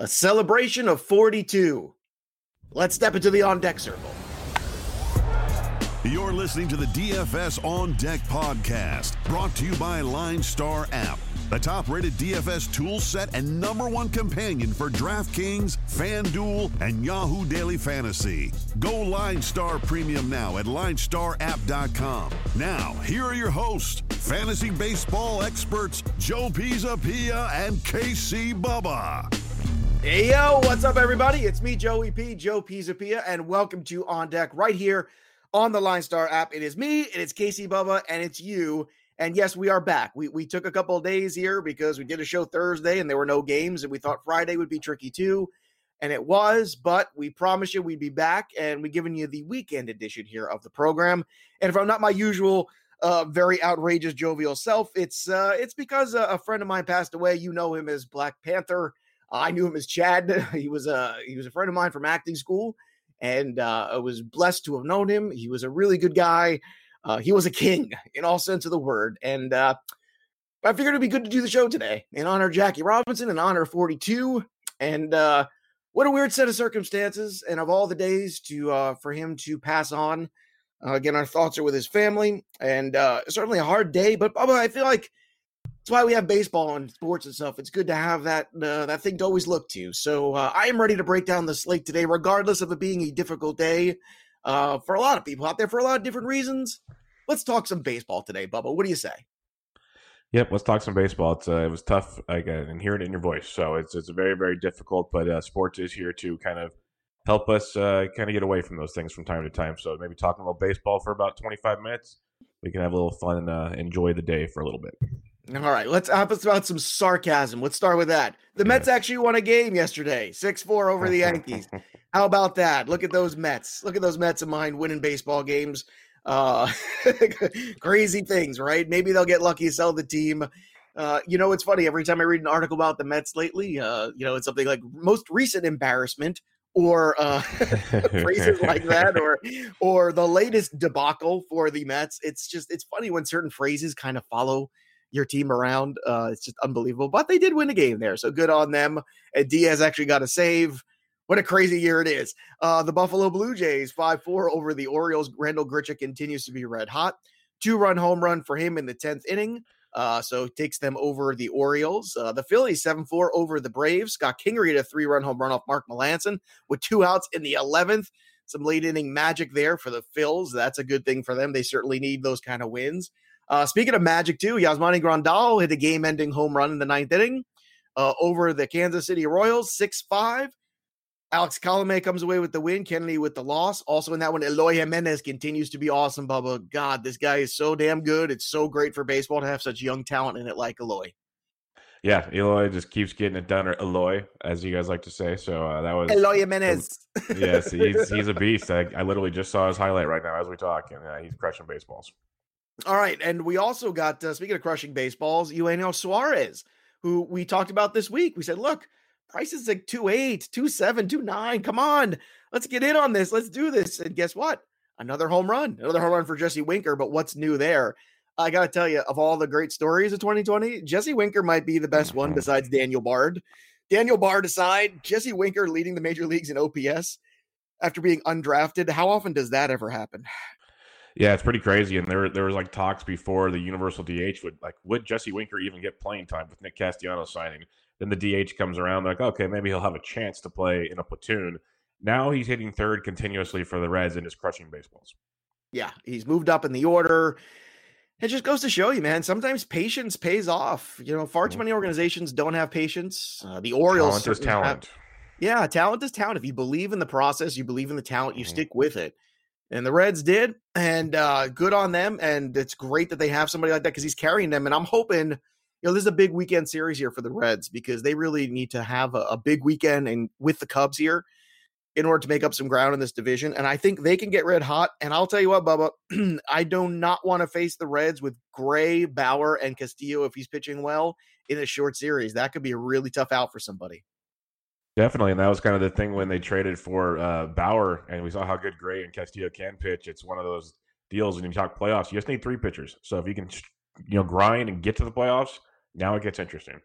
A celebration of 42. Let's step into the on-deck circle. You're listening to the DFS On Deck Podcast, brought to you by LineStar App, the top-rated DFS tool set and number one companion for DraftKings, FanDuel, and Yahoo Daily Fantasy. Go LineStar Premium now at LineStarApp.com. Now, here are your hosts, fantasy baseball experts Joe Pizzapia and KC Bubba. Hey, yo, what's up, everybody? It's me, Joey P, Joe Pizzapia, and welcome to On Deck right here on the LineStar app. It is me, it is KC Bubba, and it's you. And yes, we are back. We took a couple of days here because we did a show Thursday and there were no games, and we thought Friday would be tricky too, and it was, but we promise you we'd be back, and we're giving you the weekend edition here of the program. And if I'm not my usual very outrageous jovial self, it's because a friend of mine passed away. You know him as Black Panther. I knew him as Chad. He was a friend of mine from acting school. And I was blessed to have known him. He was a really good guy. He was a king in all sense of the word. And I figured it'd be good to do the show today in honor of Jackie Robinson, in honor of 42. And what a weird set of circumstances. And of all the days to for him to pass on, again, our thoughts are with his family. And certainly a hard day. But I feel like that's why we have baseball and sports and stuff. It's good to have that thing to always look to. So I am ready to break down the slate today, regardless of it being a difficult day for a lot of people out there for a lot of different reasons. Let's talk some baseball today, Bubba. What do you say? Yep, let's talk some baseball. It's it was tough. I can hear it in your voice. So it's a very, very difficult, but sports is here to kind of help us kind of get away from those things from time to time. So maybe talking a little baseball for about 25 minutes. We can have a little fun and enjoy the day for a little bit. All right, let's talk about some sarcasm. Let's start with that. The Mets actually won a game yesterday, 6-4 over the Yankees. How about that? Look at those Mets. Look at those Mets of mine winning baseball games. Crazy things, right? Maybe they'll get lucky, sell the team. It's funny. Every time I read an article about the Mets lately, it's something like most recent embarrassment or phrases like that or the latest debacle for the Mets. It's funny when certain phrases kind of follow your team around. It's just unbelievable, but they did win a game there, so good on them. And Diaz actually got a save. What a crazy year it is. The Buffalo Blue Jays 5-4 over the Orioles. Randall Grichuk continues to be red hot. 2-run home run for him in the 10th inning, so takes them over the Orioles. The Phillies 7-4 over the Braves. Scott Kingery had a 3-run home run off Mark Melancon with 2 outs in the 11th. Some late inning magic there for the Phils. That's a good thing for them. They certainly need those kind of wins. Speaking of magic, too, Yasmani Grandal hit a game-ending home run in the 9th inning over the Kansas City Royals, 6-5. Alex Colomé comes away with the win, Kennedy with the loss. Also in that one, Eloy Jimenez continues to be awesome, Bubba. God, this guy is so damn good. It's so great for baseball to have such young talent in it like Eloy. Yeah, Eloy just keeps getting it done, or Eloy, as you guys like to say. So that was Eloy Jimenez. Yes, he's a beast. I literally just saw his highlight right now as we talk, and he's crushing baseballs. All right, and we also got, speaking of crushing baseballs, Eugenio Suarez, who we talked about this week. We said, look, price is like 2.8, 2.7, 2.9. Come on, let's get in on this. Let's do this. And guess what? Another home run for Jesse Winker, but what's new there? I got to tell you, of all the great stories of 2020, Jesse Winker might be the best one besides Daniel Bard. Daniel Bard aside, Jesse Winker leading the major leagues in OPS after being undrafted. How often does that ever happen? Yeah, it's pretty crazy, and there was like talks before the universal DH would Jesse Winker even get playing time with Nick Castellanos signing? Then the DH comes around, they're like, okay, maybe he'll have a chance to play in a platoon. Now he's hitting third continuously for the Reds and is crushing baseballs. Yeah, he's moved up in the order. It just goes to show you, man. Sometimes patience pays off. Far too many organizations don't have patience. The Orioles talent is talent. Yeah, talent is talent. If you believe in the process, you believe in the talent, you stick with it. And the Reds did, and good on them. And it's great that they have somebody like that because he's carrying them. And I'm hoping, this is a big weekend series here for the Reds because they really need to have a big weekend and with the Cubs here in order to make up some ground in this division. And I think they can get red hot. And I'll tell you what, Bubba, I do not want to face the Reds with Gray, Bauer, and Castillo if he's pitching well in a short series. That could be a really tough out for somebody. Definitely, and that was kind of the thing when they traded for Bauer, and we saw how good Gray and Castillo can pitch. It's one of those deals when you talk playoffs, you just need 3 pitchers. So if you can grind and get to the playoffs, now it gets interesting.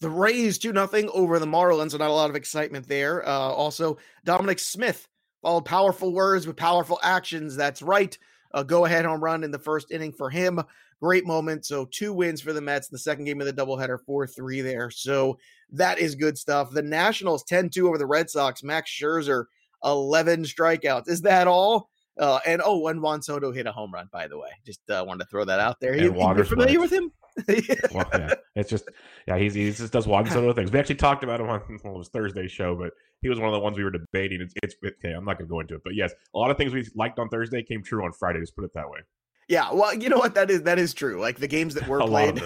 The Rays 2-0 over the Marlins, so not a lot of excitement there. Also, Dominic Smith followed powerful words with powerful actions. That's right. A go-ahead home run in the first inning for him. Great moment. So 2 wins for the Mets. The second game of the doubleheader, 4-3 there. So that is good stuff. The Nationals 10-2 over the Red Sox. Max Scherzer, 11 strikeouts. Is that all? And Juan Soto hit a home run, by the way. Just wanted to throw that out there. You're familiar with him? Yeah. Well, yeah. It's just, yeah, he just does Juan Soto things. We actually talked about him on his Thursday show, but he was one of the ones we were debating. Okay, I'm not going to go into it, but yes, a lot of things we liked on Thursday came true on Friday. Just put it that way. Yeah, well, you know what? That is true. Like the games that were played,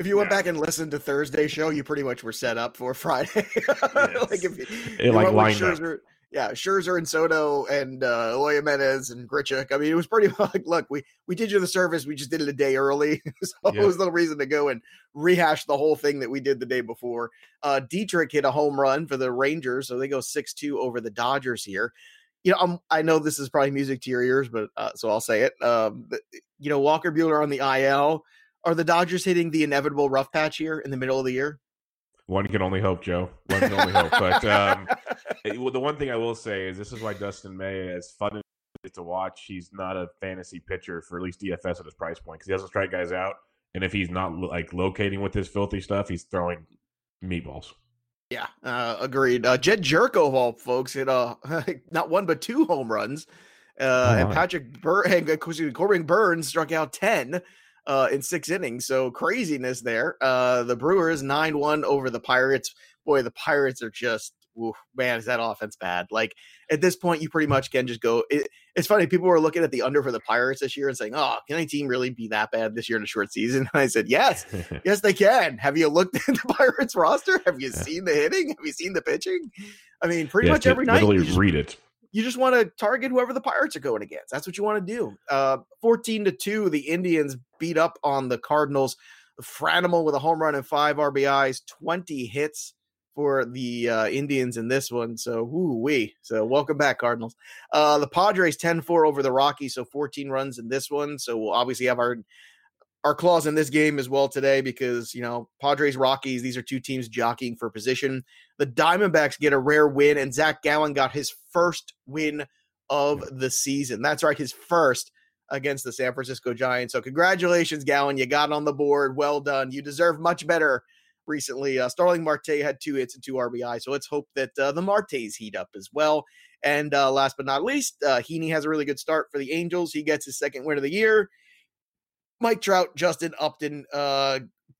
if you went back and listened to Thursday's show, you pretty much were set up for Friday. Scherzer and Soto and Eloy Jimenez and Grichuk. I mean, it was pretty much like, look, we did you the service. We just did it a day early. It was no reason to go and rehash the whole thing that we did the day before. Dietrich hit a home run for the Rangers, so they go 6-2 over the Dodgers here. You know, I know this is probably music to your ears, but so I'll say it. Walker Buehler on the IL. Are the Dodgers hitting the inevitable rough patch here in the middle of the year? One can only hope, Joe. One can only hope. But the one thing I will say is this is why Dustin May, as fun as it is to watch, he's not a fantasy pitcher for at least DFS at his price point because he doesn't strike guys out. And if he's not like locating with his filthy stuff, he's throwing meatballs. Yeah, agreed. Jed Jerko of all folks hit not one but 2 home runs. And Patrick Corbin Burnes struck out 10. In 6 innings. So craziness there. The Brewers 9-1 over the Pirates. Boy, the Pirates are just, is that offense bad? Like at this point, you pretty much can just go. It's funny. People were looking at the under for the Pirates this year and saying, oh, can any team really be that bad this year in a short season? And I said, yes, they can. Have you looked at the Pirates roster? Have you seen the hitting? Have you seen the pitching? I mean, pretty much every night. Literally read it. You just want to target whoever the Pirates are going against. That's what you want to do. 14-2, the Indians beat up on the Cardinals. Franimal with a home run and 5 RBIs, 20 hits for the Indians in this one. So, woo-wee. So, welcome back, Cardinals. The Padres 10-4 over the Rockies, so 14 runs in this one. So, we'll obviously have our claws in this game as well today because, you know, Padres, Rockies, these are 2 teams jockeying for position. The Diamondbacks get a rare win, and Zac Gallen got his first win of the season. That's right, his first against the San Francisco Giants. So congratulations, Gallen. You got on the board. Well done. You deserve much better recently. Starling Marte had 2 hits and 2 RBI, so let's hope that the Martes heat up as well. And last but not least, Heaney has a really good start for the Angels. He gets his second win of the year. Mike Trout, Justin Upton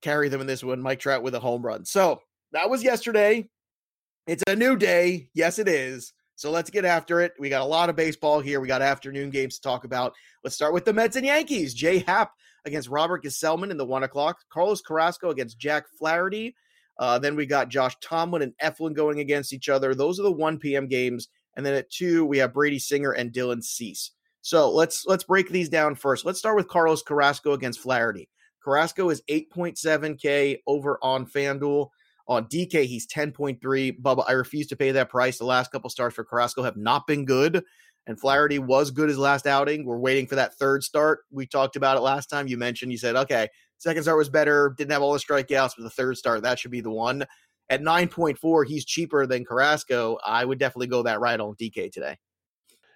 carry them in this one. Mike Trout with a home run. So that was yesterday. It's a new day. Yes, it is. So let's get after it. We got a lot of baseball here. We got afternoon games to talk about. Let's start with the Mets and Yankees. Jay Happ against Robert Gesellman in the 1:00. Carlos Carrasco against Jack Flaherty. Then we got Josh Tomlin and Eflin going against each other. Those are the 1 p.m. games. And then at 2, we have Brady Singer and Dylan Cease. So let's break these down first. Let's start with Carlos Carrasco against Flaherty. Carrasco is 8.7K over on FanDuel. On DK, he's 10.3. Bubba, I refuse to pay that price. The last couple starts for Carrasco have not been good, and Flaherty was good his last outing. We're waiting for that third start. We talked about it last time. You mentioned, you said, okay, second start was better, didn't have all the strikeouts, but the third start, that should be the one. At 9.4, he's cheaper than Carrasco. I would definitely go that right on DK today.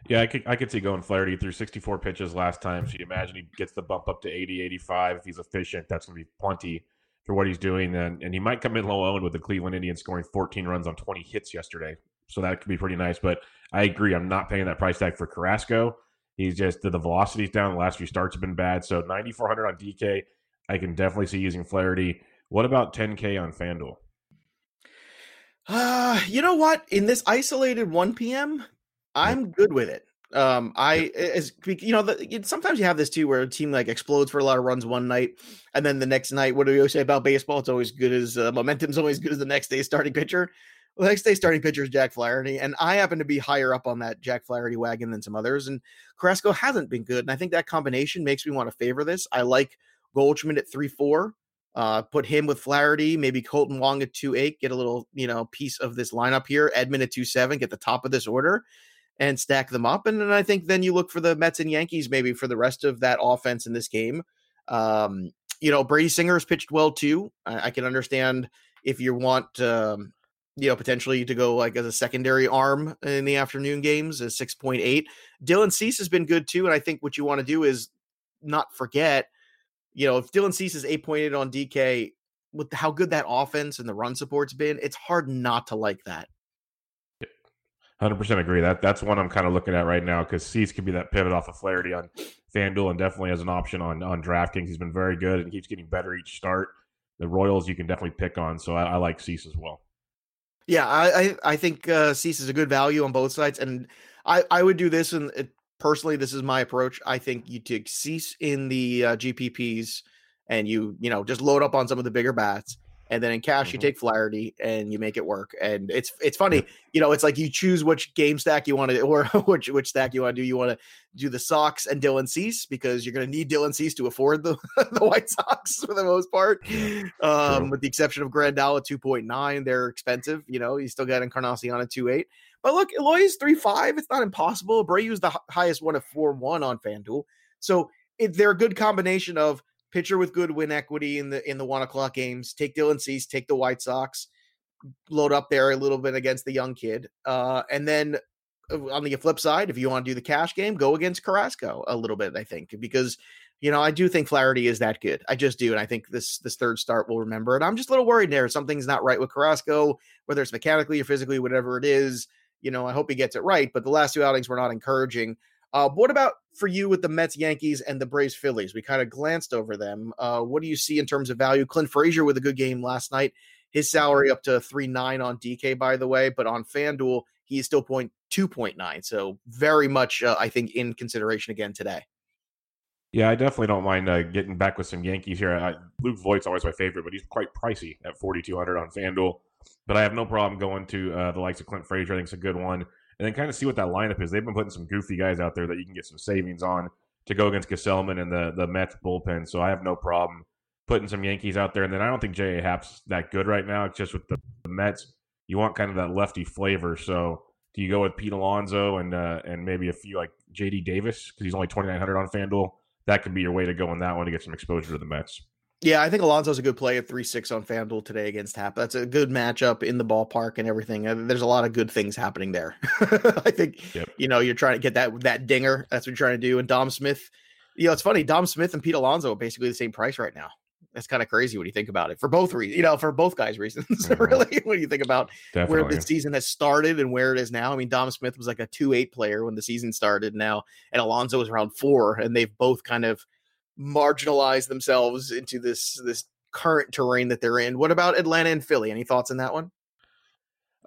Yeah, I could see going Flaherty through 64 pitches last time. So you imagine he gets the bump up to 80, 85. If he's efficient, that's going to be plenty for what he's doing. And he might come in low-owned with the Cleveland Indians scoring 14 runs on 20 hits yesterday. So that could be pretty nice. But I agree, I'm not paying that price tag for Carrasco. He's just, the velocity's down. The last few starts have been bad. So 9,400 on DK, I can definitely see using Flaherty. What about 10K on FanDuel? You know what? In this isolated 1 p.m., I'm good with it. Sometimes you have this too, where a team like explodes for a lot of runs one night, and then the next night, what do we always say about baseball? It's always good as momentum's always good as the next day's starting pitcher. Well, the next day's starting pitcher is Jack Flaherty, and I happen to be higher up on that Jack Flaherty wagon than some others. And Carrasco hasn't been good, and I think that combination makes me want to favor this. I like Goldschmidt at 3-4. Put him with Flaherty, maybe Colton Wong at 2-8. Get a little piece of this lineup here. Edman at 2-7. Get the top of this order and stack them up. And then I think then you look for the Mets and Yankees maybe for the rest of that offense in this game. Brady Singer has pitched well too. I can understand if you want, potentially to go like as a secondary arm in the afternoon games, is 6.8. Dylan Cease has been good too. And I think what you want to do is not forget, if Dylan Cease is 8.8 on DK with how good that offense and the run support's been, it's hard not to like that. 100% agree. That's one I'm kind of looking at right now, because Cease could be that pivot off of Flaherty on FanDuel and definitely as an option on DraftKings. He's been very good and keeps getting better each start. The Royals you can definitely pick on, so I like Cease as well. Yeah, I think Cease is a good value on both sides, and I would do this, and personally, this is my approach. I think you take Cease in the GPPs, and you just load up on some of the bigger bats. And then in cash, you take Flaherty and you make it work. And it's funny, it's like you choose which game stack you want to, or which stack you want to do. You want to do the Sox and Dylan Cease because you're going to need Dylan Cease to afford the White Sox for the most part. With the exception of Grandal at 2.9, they're expensive. You still got Encarnacion at 2.8. But look, Eloy is 3.5. It's not impossible. Abreu's the highest one at 4.1 on FanDuel. So they're a good combination of pitcher with good win equity in the 1 o'clock games. Take Dylan Cease, take the White Sox, load up there a little bit against the young kid. And then on the flip side, if you want to do the cash game, go against Carrasco a little bit, I think, because, I do think Flaherty is that good. I just do. And I think this third start will remember it. I'm just a little worried there. Something's not right with Carrasco, whether it's mechanically or physically, whatever it is. I hope he gets it right. But the last two outings were not encouraging. What about for you with the Mets, Yankees, and the Braves, Phillies? We kind of glanced over them. What do you see in terms of value? Clint Frazier with a good game last night. His salary up to 3.9 on DK, by the way, but on FanDuel, he's still 2.9. So very much, I think, in consideration again today. Yeah, I definitely don't mind getting back with some Yankees here. Luke Voigt's always my favorite, but he's quite pricey at 4,200 on FanDuel. But I have no problem going to the likes of Clint Frazier. I think it's a good one. And then kind of see what that lineup is. They've been putting some goofy guys out there that you can get some savings on to go against Gesellman and the Mets bullpen. So I have no problem putting some Yankees out there. And then I don't think J.A. Happ's that good right now. It's just with the Mets, you want kind of that lefty flavor. So do you go with Pete Alonso and maybe a few like J.D. Davis, because he's only 2,900 on FanDuel? That could be your way to go on that one to get some exposure to the Mets. Yeah, I think Alonso's a good play at 3.6 on FanDuel today against Happ. That's a good matchup in the ballpark and everything. There's a lot of good things happening there. I think, you're trying to get that dinger. That's what you're trying to do. And Dom Smith, it's funny. Dom Smith and Pete Alonso are basically the same price right now. That's kind of crazy when you think about it for both reasons, for both guys' reasons, really, when you think about where the season has started and where it is now. I mean, Dom Smith was like a 2.8 player when the season started now, and Alonso was around 4, and they've both kind of marginalize themselves into this current terrain that they're in. What about Atlanta and Philly? Any thoughts on that one?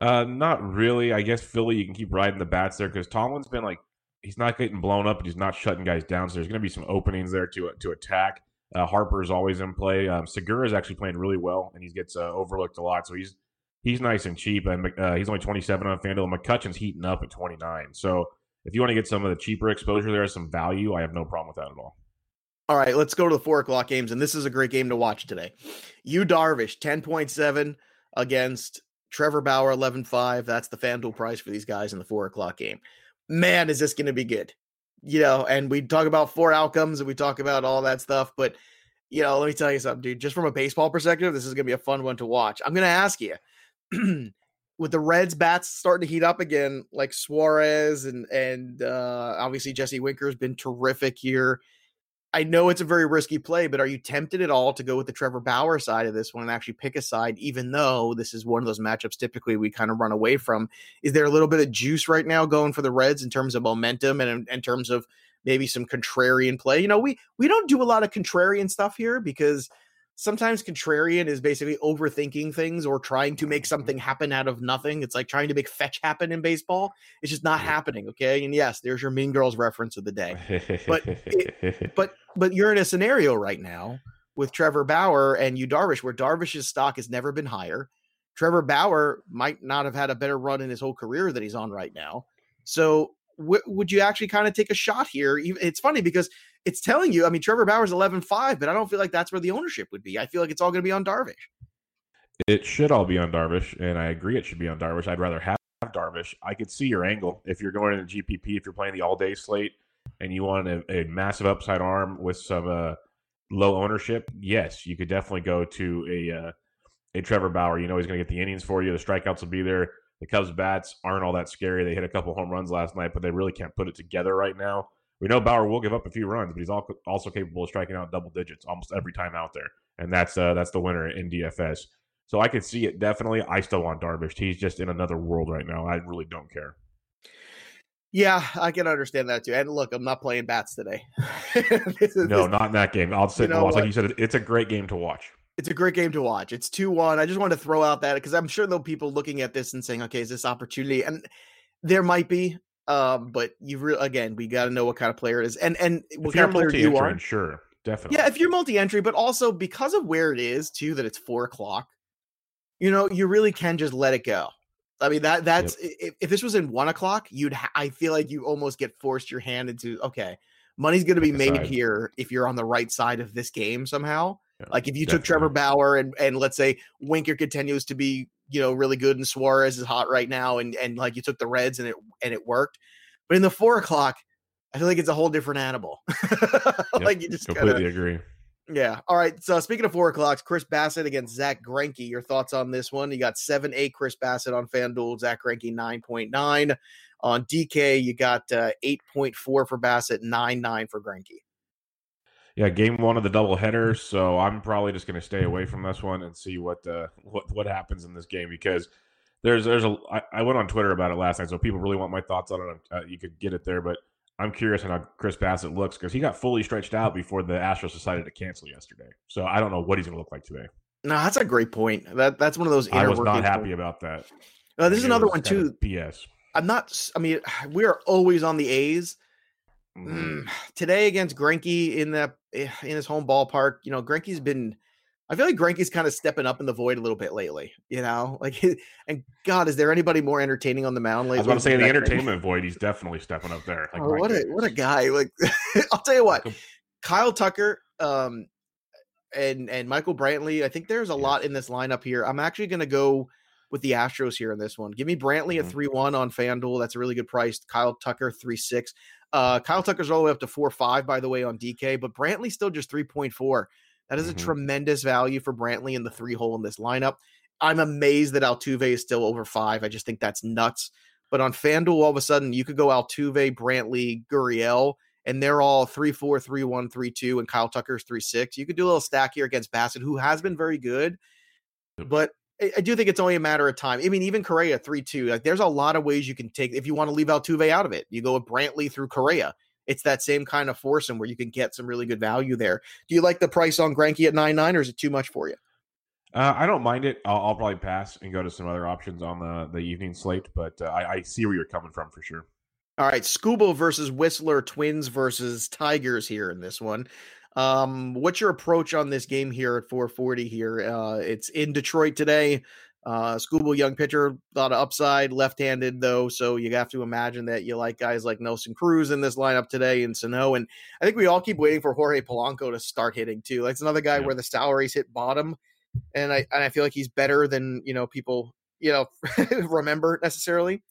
Not really. I guess Philly, you can keep riding the bats there because Tomlin's been like, he's not getting blown up and he's not shutting guys down. So there's going to be some openings there to attack. Harper's always in play. Segura's actually playing really well and he gets overlooked a lot. So he's nice and cheap. And he's only 27 on FanDuel. McCutcheon's heating up at 29. So if you want to get some of the cheaper exposure there, some value, I have no problem with that at all. All right, let's go to the 4 o'clock games, and this is a great game to watch today. Yu Darvish, 10.7 against Trevor Bauer, 11.5. That's the FanDuel price for these guys in the 4 o'clock game. Man, is this going to be good. And we talk about four outcomes, and we talk about all that stuff, but, let me tell you something, dude. Just from a baseball perspective, this is going to be a fun one to watch. I'm going to ask you, with the Reds bats starting to heat up again, like Suarez and obviously Jesse Winker has been terrific here. I know it's a very risky play, but are you tempted at all to go with the Trevor Bauer side of this one and actually pick a side, even though this is one of those matchups typically we kind of run away from? Is there a little bit of juice right now going for the Reds in terms of momentum and in terms of maybe some contrarian play? We don't do a lot of contrarian stuff here because sometimes contrarian is basically overthinking things or trying to make something happen out of nothing. It's like trying to make fetch happen in baseball. It's just not happening. Okay. And yes, there's your Mean Girls reference of the day, but you're in a scenario right now with Trevor Bauer and Yu Darvish where Darvish's stock has never been higher. Trevor Bauer might not have had a better run in his whole career that he's on right now. So would you actually kind of take a shot here? It's funny because it's telling you, I mean, Trevor Bauer's 11.5, but I don't feel like that's where the ownership would be. I feel like it's all going to be on Darvish. It should all be on Darvish, and I agree it should be on Darvish. I'd rather have Darvish. I could see your angle. If you're going in a GPP, if you're playing the all-day slate, and you want a massive upside arm with some low ownership, yes, you could definitely go to a a Trevor Bauer. You know he's going to get the innings for you. The strikeouts will be there. The Cubs' bats aren't all that scary. They hit a couple home runs last night, but they really can't put it together right now. We know Bauer will give up a few runs, but he's also capable of striking out double digits almost every time out there, and that's the winner in DFS. So I could see it definitely. I still want Darvish. He's just in another world right now. I really don't care. Yeah, I can understand that too. And look, I'm not playing bats today. Not in that game. I'll sit and watch. Like you said, it's a great game to watch. It's a great game to watch. It's 2-1. I just want to throw out that because I'm sure there'll be people looking at this and saying, okay, is this opportunity? And there might be. But we got to know what kind of player it is and what kind of player you are. Sure, definitely. Yeah, if you're multi-entry, but also because of where it is too, that it's 4:00, you really can just let it go. I mean, that's yep. If this was in 1:00, I feel like you almost get forced your hand into, okay, money's going to be made here if you're on the right side of this game somehow. Yeah, like if you took Trevor Bauer and let's say Winker continues to be, really good and Suarez is hot right now. And like you took the Reds and it worked, but in the 4:00, I feel like it's a whole different animal. Like you just completely agree. Yeah. All right. So speaking of 4:00, Chris Bassitt against Zach Greinke. Your thoughts on this one? You got 7.8 Chris Bassitt on FanDuel, Zach Greinke 9.9 on DK. You got 8.4 for Bassitt, 9.9 for Greinke. Yeah, game one of the doubleheader. So I'm probably just going to stay away from this one and see what happens in this game because there's I went on Twitter about it last night, so people really want my thoughts on it. You could get it there, but I'm curious on how Chris Bassitt looks because he got fully stretched out before the Astros decided to cancel yesterday. So I don't know what he's going to look like today. No, that's a great point. That's one of those. I was not happy about that. This is another one too. BS. We are always on the A's. Today against Greinke in his home ballpark, Greinke's been. I feel like Greinke's kind of stepping up in the void a little bit lately, and God, is there anybody more entertaining on the mound lately? I was going to say in the entertainment void, he's definitely stepping up there. Like what a guy. Like, I'll tell you what, Kyle Tucker and Michael Brantley, I think there's a lot in this lineup here. I'm actually going to go with the Astros here in this one. Give me Brantley at 3-1 on FanDuel. That's a really good price. Kyle Tucker, 3-6. Kyle Tucker's all the way up to 4-5, by the way, on DK, but Brantley's still just 3.4. That is a tremendous value for Brantley in the 3-hole in this lineup. I'm amazed that Altuve is still over 5. I just think that's nuts. But on FanDuel, all of a sudden, you could go Altuve, Brantley, Gurriel, and they're all 3-4, 3-1, 3-2, and Kyle Tucker's 3-6. You could do a little stack here against Bassitt, who has been very good. But I do think it's only a matter of time. I mean, even Correa, 3-2. Like, there's a lot of ways you can take if you want to leave Altuve out of it. You go with Brantley through Correa. It's that same kind of foursome where you can get some really good value there. Do you like the price on Greinke at 9.9, or is it too much for you? I don't mind it. I'll probably pass and go to some other options on the evening slate, but I see where you're coming from for sure. All right, Scubo versus Whistler, Twins versus Tigers here in this one. What's your approach on this game here at 440 here? It's in Detroit today. Scubo, young pitcher, a lot of upside, left-handed though, so you have to imagine that you like guys like Nelson Cruz in this lineup today and Sano, and I think we all keep waiting for Jorge Polanco to start hitting too. That's another guy where the salaries hit bottom, and I feel like he's better than people remember necessarily.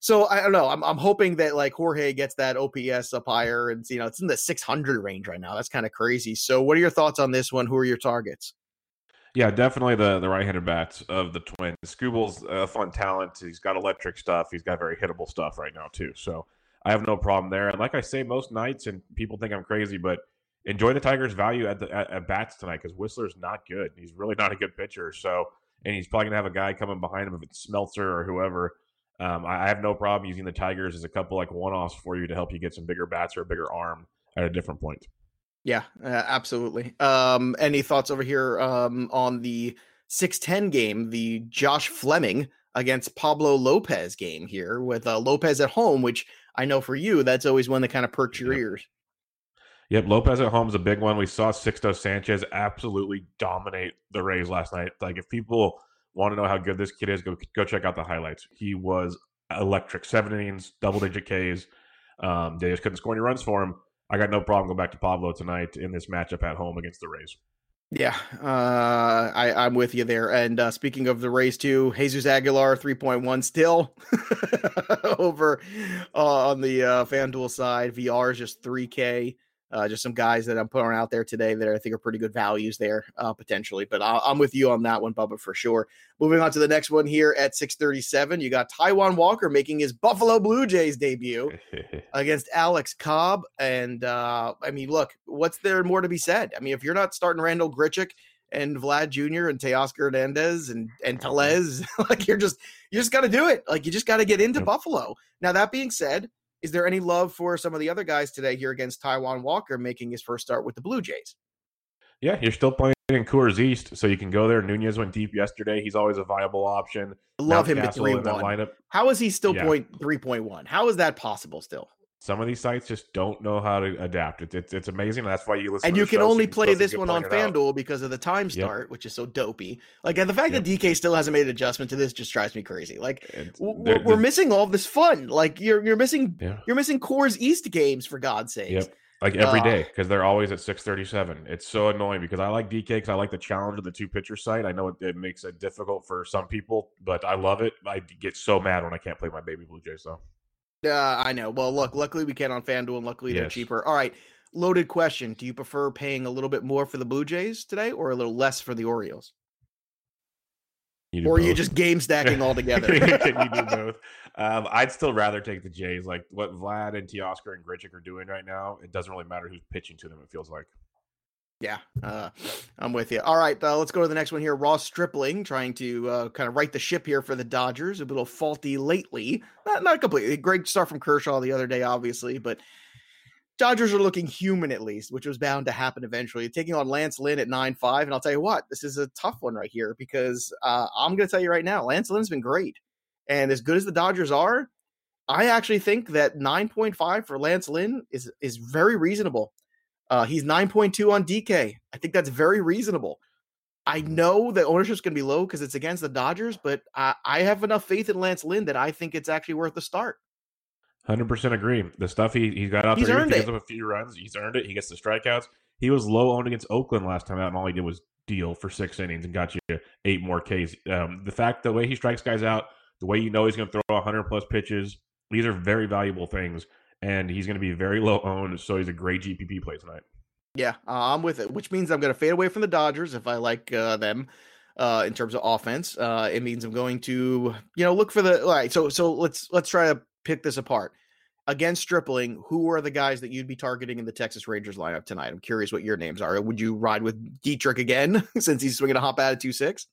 So I don't know. I'm hoping that like Jorge gets that OPS up higher, and it's in the 600 range right now. That's kind of crazy. So what are your thoughts on this one? Who are your targets? Yeah, definitely the right-handed bats of the Twins. Scooble's a fun talent. He's got electric stuff. He's got very hittable stuff right now, too. So I have no problem there. And like I say most nights, and people think I'm crazy, but enjoy the Tigers' value at bats tonight because Whistler's not good. He's really not a good pitcher. So, and he's probably going to have a guy coming behind him if it's Smeltzer or whoever. I have no problem using the Tigers as a couple like one-offs for you to help you get some bigger bats or a bigger arm at a different point. Yeah, absolutely. Any thoughts over here on the 6-10 game, the Josh Fleming against Pablo Lopez game here with Lopez at home, which I know for you, that's always one that kind of perks your ears. Yep, Lopez at home is a big one. We saw Sixto Sanchez absolutely dominate the Rays last night. Like, if people want to know how good this kid is, go check out the highlights. He was electric. 7 innings, double-digit Ks. They just couldn't score any runs for him. I got no problem going back to Pablo tonight in this matchup at home against the Rays. Yeah, I'm with you there. And speaking of the Rays, too, Jesus Aguilar 3.1 still over on the FanDuel side. VR is just 3K. Just some guys that I'm putting out there today that I think are pretty good values there potentially. But I'm with you on that one, Bubba, for sure. Moving on to the next one here at 637, you got Taijuan Walker making his Buffalo Blue Jays debut against Alex Cobb. And, I mean, look, what's there more to be said? I mean, if you're not starting Randall Grichuk and Vlad Jr. and Teoscar Hernandez and Tellez, like you just got to do it. Like you just got to get into Buffalo. Now, that being said, is there any love for some of the other guys today here against Taijuan Walker making his first start with the Blue Jays? Yeah, you're still playing in Coors East, so you can go there. Nunez went deep yesterday. He's always a viable option. Love him at 3-1. How is he still 3.1? How is that possible still? Some of these sites just don't know how to adapt. It's amazing. That's why you listen. And to you can only play this one on FanDuel because of the time start, which is so dopey. Like, and the fact that DK still hasn't made an adjustment to this just drives me crazy. Like, we're missing all of this fun. Like, you're missing Coors East games for God's sake. Yep. Like every day because they're always at 6:37. It's so annoying because I like DK because I like the challenge of the two pitcher site. I know it makes it difficult for some people, but I love it. I get so mad when I can't play my baby Blue Jays though. I know. Well, look, luckily we can on FanDuel, and luckily they're cheaper. All right, loaded question. Do you prefer paying a little bit more for the Blue Jays today or a little less for the Orioles? Or are you just game stacking altogether? Can you do both? I'd still rather take the Jays. Like what Vlad and Teoscar and Grichuk are doing right now, it doesn't really matter who's pitching to them, it feels like. Yeah, I'm with you. All right, let's go to the next one here. Ross Stripling trying to kind of right the ship here for the Dodgers. A little faulty lately. Not completely. Great start from Kershaw the other day, obviously, but Dodgers are looking human at least, which was bound to happen eventually. Taking on Lance Lynn at 9-5, and I'll tell you what, this is a tough one right here because I'm going to tell you right now, Lance Lynn's been great. And as good as the Dodgers are, I actually think that 9.5 for Lance Lynn is very reasonable. He's 9.2 on DK. I think that's very reasonable. I know that ownership's going to be low because it's against the Dodgers, but I have enough faith in Lance Lynn that I think it's actually worth the start. 100% agree. The stuff he got out there, he gives up a few runs. He's earned it. He gets the strikeouts. He was low owned against Oakland last time out, and all he did was deal for 6 innings and got you 8 more Ks. The way he strikes guys out, the way you know he's going to throw 100-plus pitches, these are very valuable things. And he's going to be very low owned, so he's a great GPP play tonight. Yeah, I'm with it, which means I'm going to fade away from the Dodgers if I like them in terms of offense. It means I'm going to, look for the. All right, so let's try to pick this apart. Against Stripling, who are the guys that you'd be targeting in the Texas Rangers lineup tonight? I'm curious what your names are. Would you ride with Dietrich again since he's swinging a hop out at 2-6?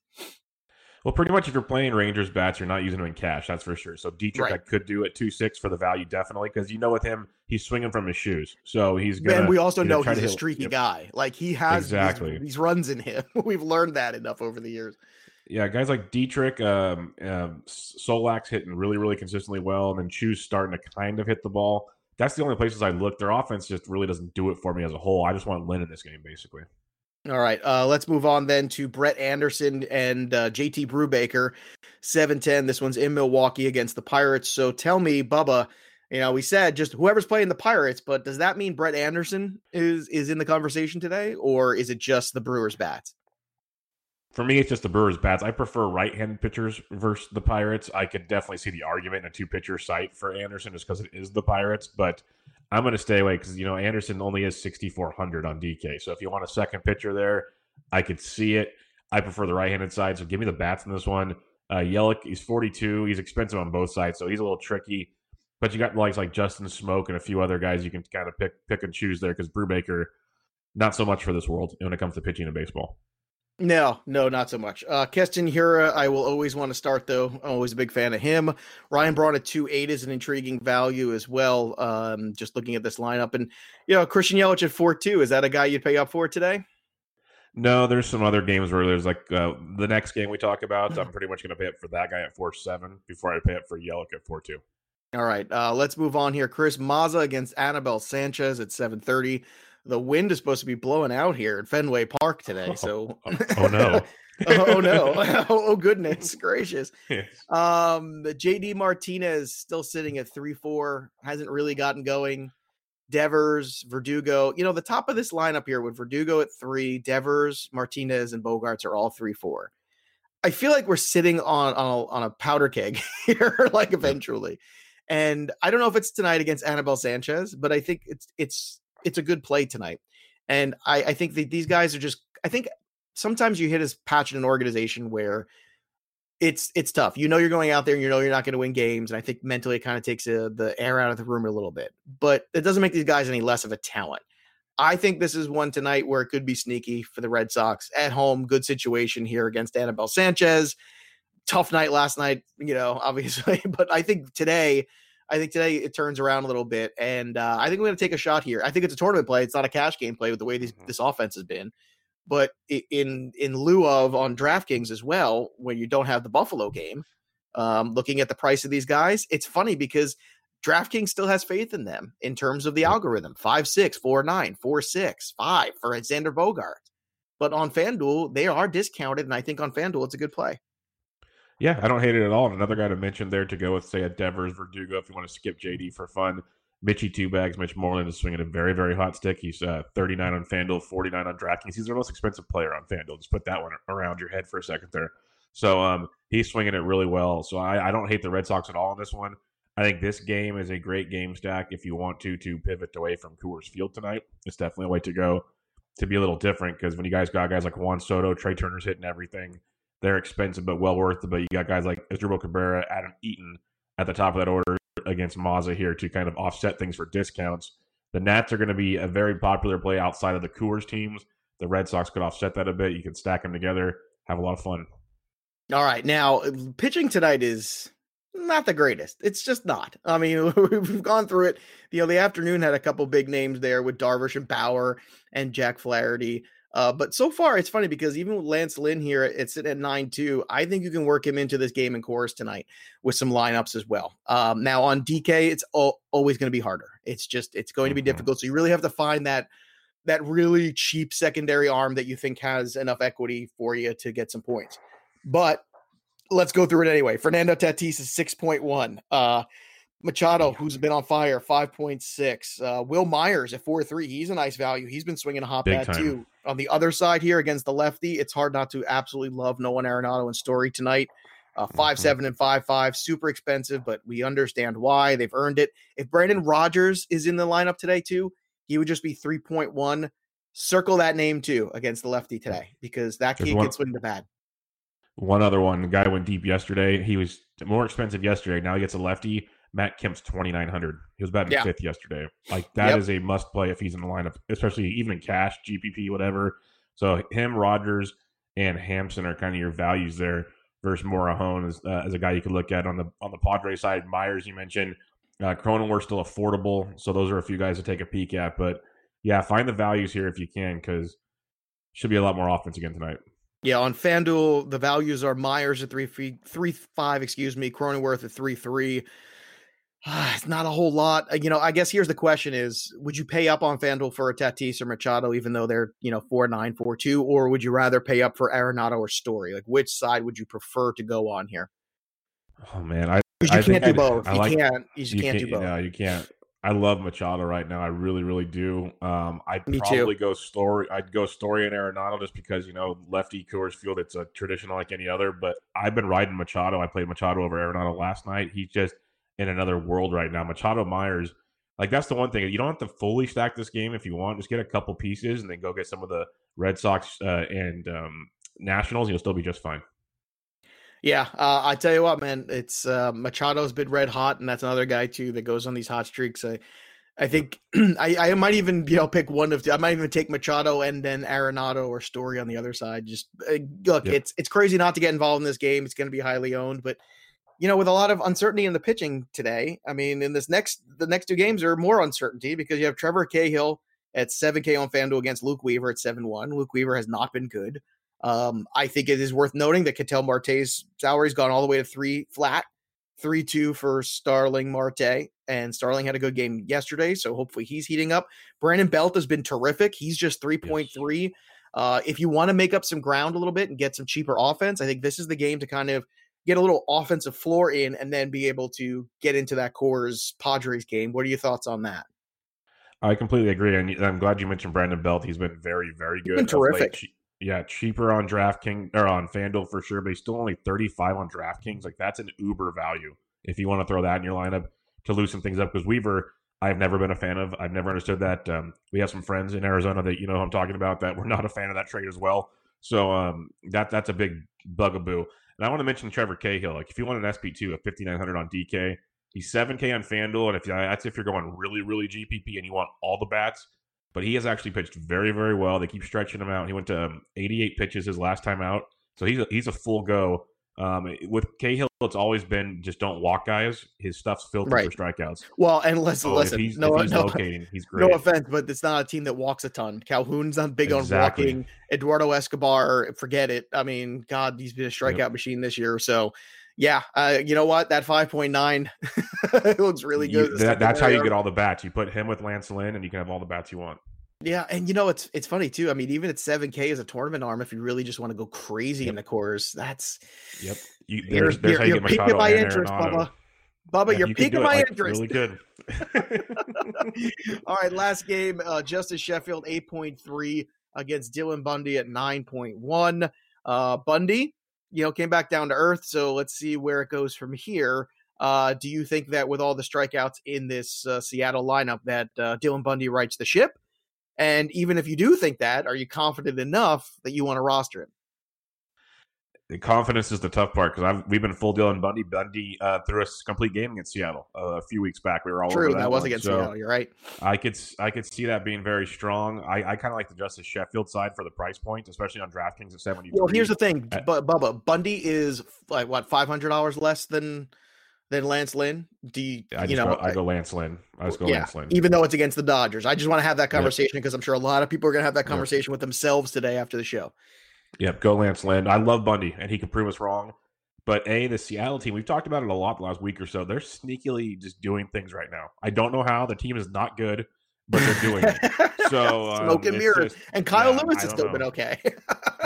Well, pretty much if you're playing Rangers bats, you're not using them in cash. That's for sure. So Dietrich, I could do at 2-6 for the value, definitely, because with him, he's swinging from his shoes. So he's going to. And we also know he's a streaky guy. Like he has these runs in him. We've learned that enough over the years. Yeah, guys like Dietrich, Solak's hitting really, really consistently well, and then Chu's starting to kind of hit the ball. That's the only places I look. Their offense just really doesn't do it for me as a whole. I just want Lynn in this game, basically. All right, let's move on then to Brett Anderson and JT Brubaker, 7-10. This one's in Milwaukee against the Pirates. So tell me, Bubba, we said just whoever's playing the Pirates, but does that mean Brett Anderson is in the conversation today, or is it just the Brewers' bats? For me, it's just the Brewers' bats. I prefer right-handed pitchers versus the Pirates. I could definitely see the argument in a two-pitcher site for Anderson just because it is the Pirates, but I'm going to stay away because, Anderson only is 6,400 on DK. So if you want a second pitcher there, I could see it. I prefer the right-handed side, so give me the bats in this one. Yelich, he's 42. He's expensive on both sides, so he's a little tricky. But you got like Justin Smoak and a few other guys you can kind of pick and choose there because Brubaker, not so much for this world when it comes to pitching in baseball. No, not so much. Keston Hiura, I will always want to start, though. I'm always a big fan of him. Ryan Braun at 2.8 is an intriguing value as well, just looking at this lineup. And, Christian Yelich at 4.2, is that a guy you'd pay up for today? No, there's some other games where there's the next game we talk about, I'm pretty much going to pay up for that guy at 4.7 before I pay up for Yelich at 4.2. All right, let's move on here. Chris Mazza against Anibal Sanchez at 7:30. The wind is supposed to be blowing out here at Fenway Park today. So, oh no, oh no, oh goodness gracious. Yes. JD Martinez still sitting at 3-4, hasn't really gotten going. Devers, Verdugo, the top of this lineup here with Verdugo at 3, Devers, Martinez, and Bogarts are all 3-4. I feel like we're sitting on a powder keg here, eventually. And I don't know if it's tonight against Anibal Sanchez, but I think it's it's a good play tonight. And I think that these guys are just, I think sometimes you hit a patch in an organization where it's tough. You know, you're going out there and you know you're not going to win games. And I think mentally it kind of takes the air out of the room a little bit, but it doesn't make these guys any less of a talent. I think this is one tonight where it could be sneaky for the Red Sox at home. Good situation here against Anibal Sanchez. Tough night last night, you know, obviously, but I think today it turns around a little bit. And I think we're going to take a shot here. I think it's a tournament play. It's not a cash game play with the way this offense has been. But in lieu of on DraftKings as well, when you don't have the Buffalo game, looking at the price of these guys, it's funny because DraftKings still has faith in them in terms of the algorithm. 5-6, 4-9, 4-6, 5 for Xander Bogart. But on FanDuel, they are discounted, and I think on FanDuel it's a good play. Yeah, I don't hate it at all. And another guy to mention there to go with, say, at Devers, Verdugo, if you want to skip JD for fun. Mitchie Two Bags, Mitch Moreland is swinging a very, very hot stick. He's 39 on FanDuel, 49 on DraftKings. He's our most expensive player on FanDuel. Just put that one around your head for a second there. So he's swinging it really well. So I don't hate the Red Sox at all on this one. I think this game is a great game stack if you want to pivot away from Coors Field tonight. It's definitely a way to go to be a little different because when you guys got guys like Juan Soto, Trey Turner's hitting everything, they're expensive but well worth it. But you got guys like Asdrubal Cabrera, Adam Eaton at the top of that order against Mazza here to kind of offset things for discounts. The Nats are going to be a very popular play outside of the Coors teams. The Red Sox could offset that a bit. You can stack them together, have a lot of fun. All right. Now, pitching tonight is not the greatest. It's just not. I mean, we've gone through it. You know, the afternoon had a couple big names there with Darvish and Bauer and Jack Flaherty. But so far, it's funny because even with Lance Lynn here, it's sitting at 9-2. I think you can work him into this game in Coors tonight with some lineups as well. Now on DK, it's always going to be harder. It's going to be difficult. So you really have to find that really cheap secondary arm that you think has enough equity for you to get some points. But let's go through it anyway. Fernando Tatis is 6.1. Machado, who's been on fire, 5.6. Will Myers at 4.3. He's a nice value. He's been swinging a hot bat too. On the other side here against the lefty, it's hard not to absolutely love Nolan Arenado and Story tonight. 5.7 and 5.5, super expensive, but we understand why. They've earned it. If Brandon Rogers is in the lineup today too, he would just be 3.1. Circle that name too against the lefty today because that kid gets swinging the bat. One other one, the guy went deep yesterday. He was more expensive yesterday. Now he gets a lefty. Matt Kemp's 2,900. He was batting fifth yesterday. Like that is a must play if he's in the lineup, especially even in cash, GPP, whatever. So him, Rogers, and Hampson are kind of your values there. Versus Morajon as a guy you could look at on the Padres side. Myers, you mentioned, Cronenworth's still affordable, so those are a few guys to take a peek at. But yeah, find the values here if you can, because should be a lot more offense again tonight. Yeah, on FanDuel the values are Myers at 3.5, Cronenworth at 3.3. It's not a whole lot. You know, I guess here's the question is, would you pay up on FanDuel for a Tatis or Machado, even though they're, you know, 4.9, 4.2, or would you rather pay up for Arenado or Story? Like, which side would you prefer to go on here? Oh, man. You can't do both. You can't do both. No, you can't. I love Machado right now. I really, really do. I'd go Story and Arenado just because, you know, lefty Coors Field, it's a traditional like any other, but I've been riding Machado. I played Machado over Arenado last night. He just in another world right now. Machado, Myers, like that's the one thing. You don't have to fully stack this game if you want. Just get a couple pieces and then go get some of the Red Sox and Nationals. You'll still be just fine. Yeah, I tell you what, man, it's Machado's been red hot, and that's another guy too that goes on these hot streaks. I think I might even pick one of two. I might even take Machado and then Arenado or Story on the other side. Just look, it's crazy not to get involved in this game. It's going to be highly owned, but. You know, with a lot of uncertainty in the pitching today, I mean, in the next two games are more uncertainty because you have Trevor Cahill at 7K on FanDuel against Luke Weaver at 7.1. Luke Weaver has not been good. I think it is worth noting that Ketel Marte's salary's gone all the way to 3 flat, 3.2 for Starling Marte, and Starling had a good game yesterday, so hopefully he's heating up. Brandon Belt has been terrific. He's just 3.3. If you want to make up some ground a little bit and get some cheaper offense, I think this is the game to kind of get a little offensive floor in and then be able to get into that Coors Padres game. What are your thoughts on that? I completely agree. And I'm glad you mentioned Brandon Belt. He's been very, very good. He's been terrific. Yeah, cheaper on DraftKings or on FanDuel for sure, but he's still only 35 on DraftKings. Like that's an uber value if you want to throw that in your lineup to loosen things up because Weaver, I've never been a fan of. I've never understood that. We have some friends in Arizona that you know who I'm talking about that were not a fan of that trade as well. So that's a big bugaboo. And I want to mention Trevor Cahill. Like if you want an SP2 at $5,900 on DK, he's $7K on FanDuel, and if you're going really, really GPP and you want all the bats. But he has actually pitched very, very well. They keep stretching him out. He went to 88 pitches his last time out, so he's a full go. With Cahill, it's always been just don't walk guys. His stuff's filtered for strikeouts. Well, and listen. If he's locating, he's great. No offense, but it's not a team that walks a ton. Calhoun's not big on walking. Eduardo Escobar, forget it. I mean, God, he's been a strikeout machine this year. So, yeah, you know what? That 5.9, it looks really good. That's how you get all the bats. You put him with Lance Lynn, and you can have all the bats you want. Yeah, and you know it's funny too. I mean, even at 7K as a tournament arm, if you really just want to go crazy in the cores, that's You're piquing my interest, Bubba. Bubba, you're piquing my interest. Really good. All right, last game. Justice Sheffield 8.3 against Dylan Bundy at 9.1. Bundy, came back down to earth. So let's see where it goes from here. Do you think that with all the strikeouts in this Seattle lineup, that Dylan Bundy rights the ship? And even if you do think that, are you confident enough that you want to roster him? The confidence is the tough part because we've been full Dylan Bundy. Bundy threw a complete game against Seattle a few weeks back. We were all over that was against Seattle. You're right. I could see that being very strong. I kind of like the Justice Sheffield side for the price point, especially on DraftKings at 70. Well, here's the thing, Bubba. Bundy is like what $500 less than Lance Lynn. I go Lance Lynn. I just go Lance Lynn. Even though it's against the Dodgers. I just want to have that conversation because I'm sure a lot of people are going to have that conversation with themselves today after the show. Yep, go Lance Lynn. I love Bundy, and he can prove us wrong. But the Seattle team, we've talked about it a lot the last week or so. They're sneakily just doing things right now. I don't know how. The team is not good, but they're doing it. So smoke and mirrors. And Kyle Lewis has still been okay.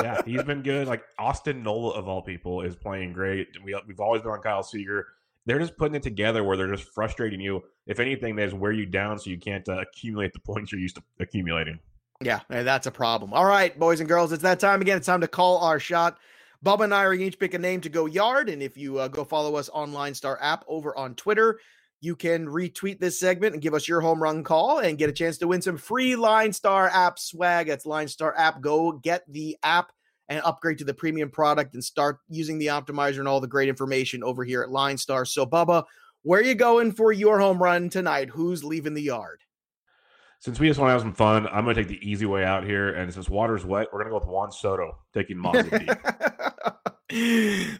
Yeah, he's been good. Like Austin Nola, of all people, is playing great. We've always been on Kyle Seager. They're just putting it together where they're just frustrating you. If anything, they just wear you down so you can't accumulate the points you're used to accumulating. Yeah, that's a problem. All right, boys and girls, it's that time again. It's time to call our shot. Bubba and I are each pick a name to go yard, and if you go follow us on LineStar App over on Twitter, you can retweet this segment and give us your home run call and get a chance to win some free LineStar App swag. That's LineStar App. Go get the app and upgrade to the premium product and start using the optimizer and all the great information over here at LineStar. So, Bubba, where are you going for your home run tonight? Who's leaving the yard? Since we just want to have some fun, I'm going to take the easy way out here. And since water's wet, we're going to go with Juan Soto taking Monza deep.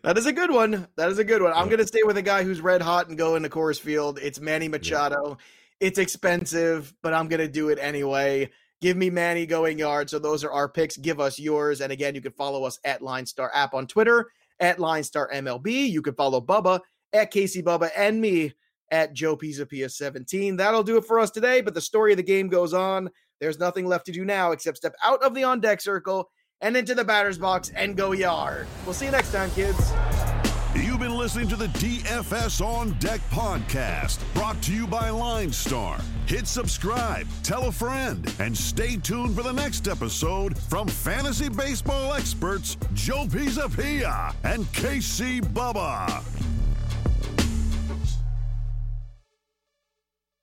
That is a good one. I'm going to stay with a guy who's red hot and go into Coors Field. It's Manny Machado. Yeah. It's expensive, but I'm going to do it anyway. Give me Manny going yard. So those are our picks. Give us yours. And again, you can follow us at LineStar App on Twitter, at LineStar MLB. You can follow Bubba at Casey Bubba and me at Joe Pizzapia 17. That'll do it for us today. But the story of the game goes on. There's nothing left to do now except step out of the on deck circle and into the batter's box and go yard. We'll see you next time, kids. You've been listening to the DFS On Deck podcast, brought to you by LineStar. Hit subscribe, tell a friend, and stay tuned for the next episode from fantasy baseball experts Joe Pizzapia and KC Bubba.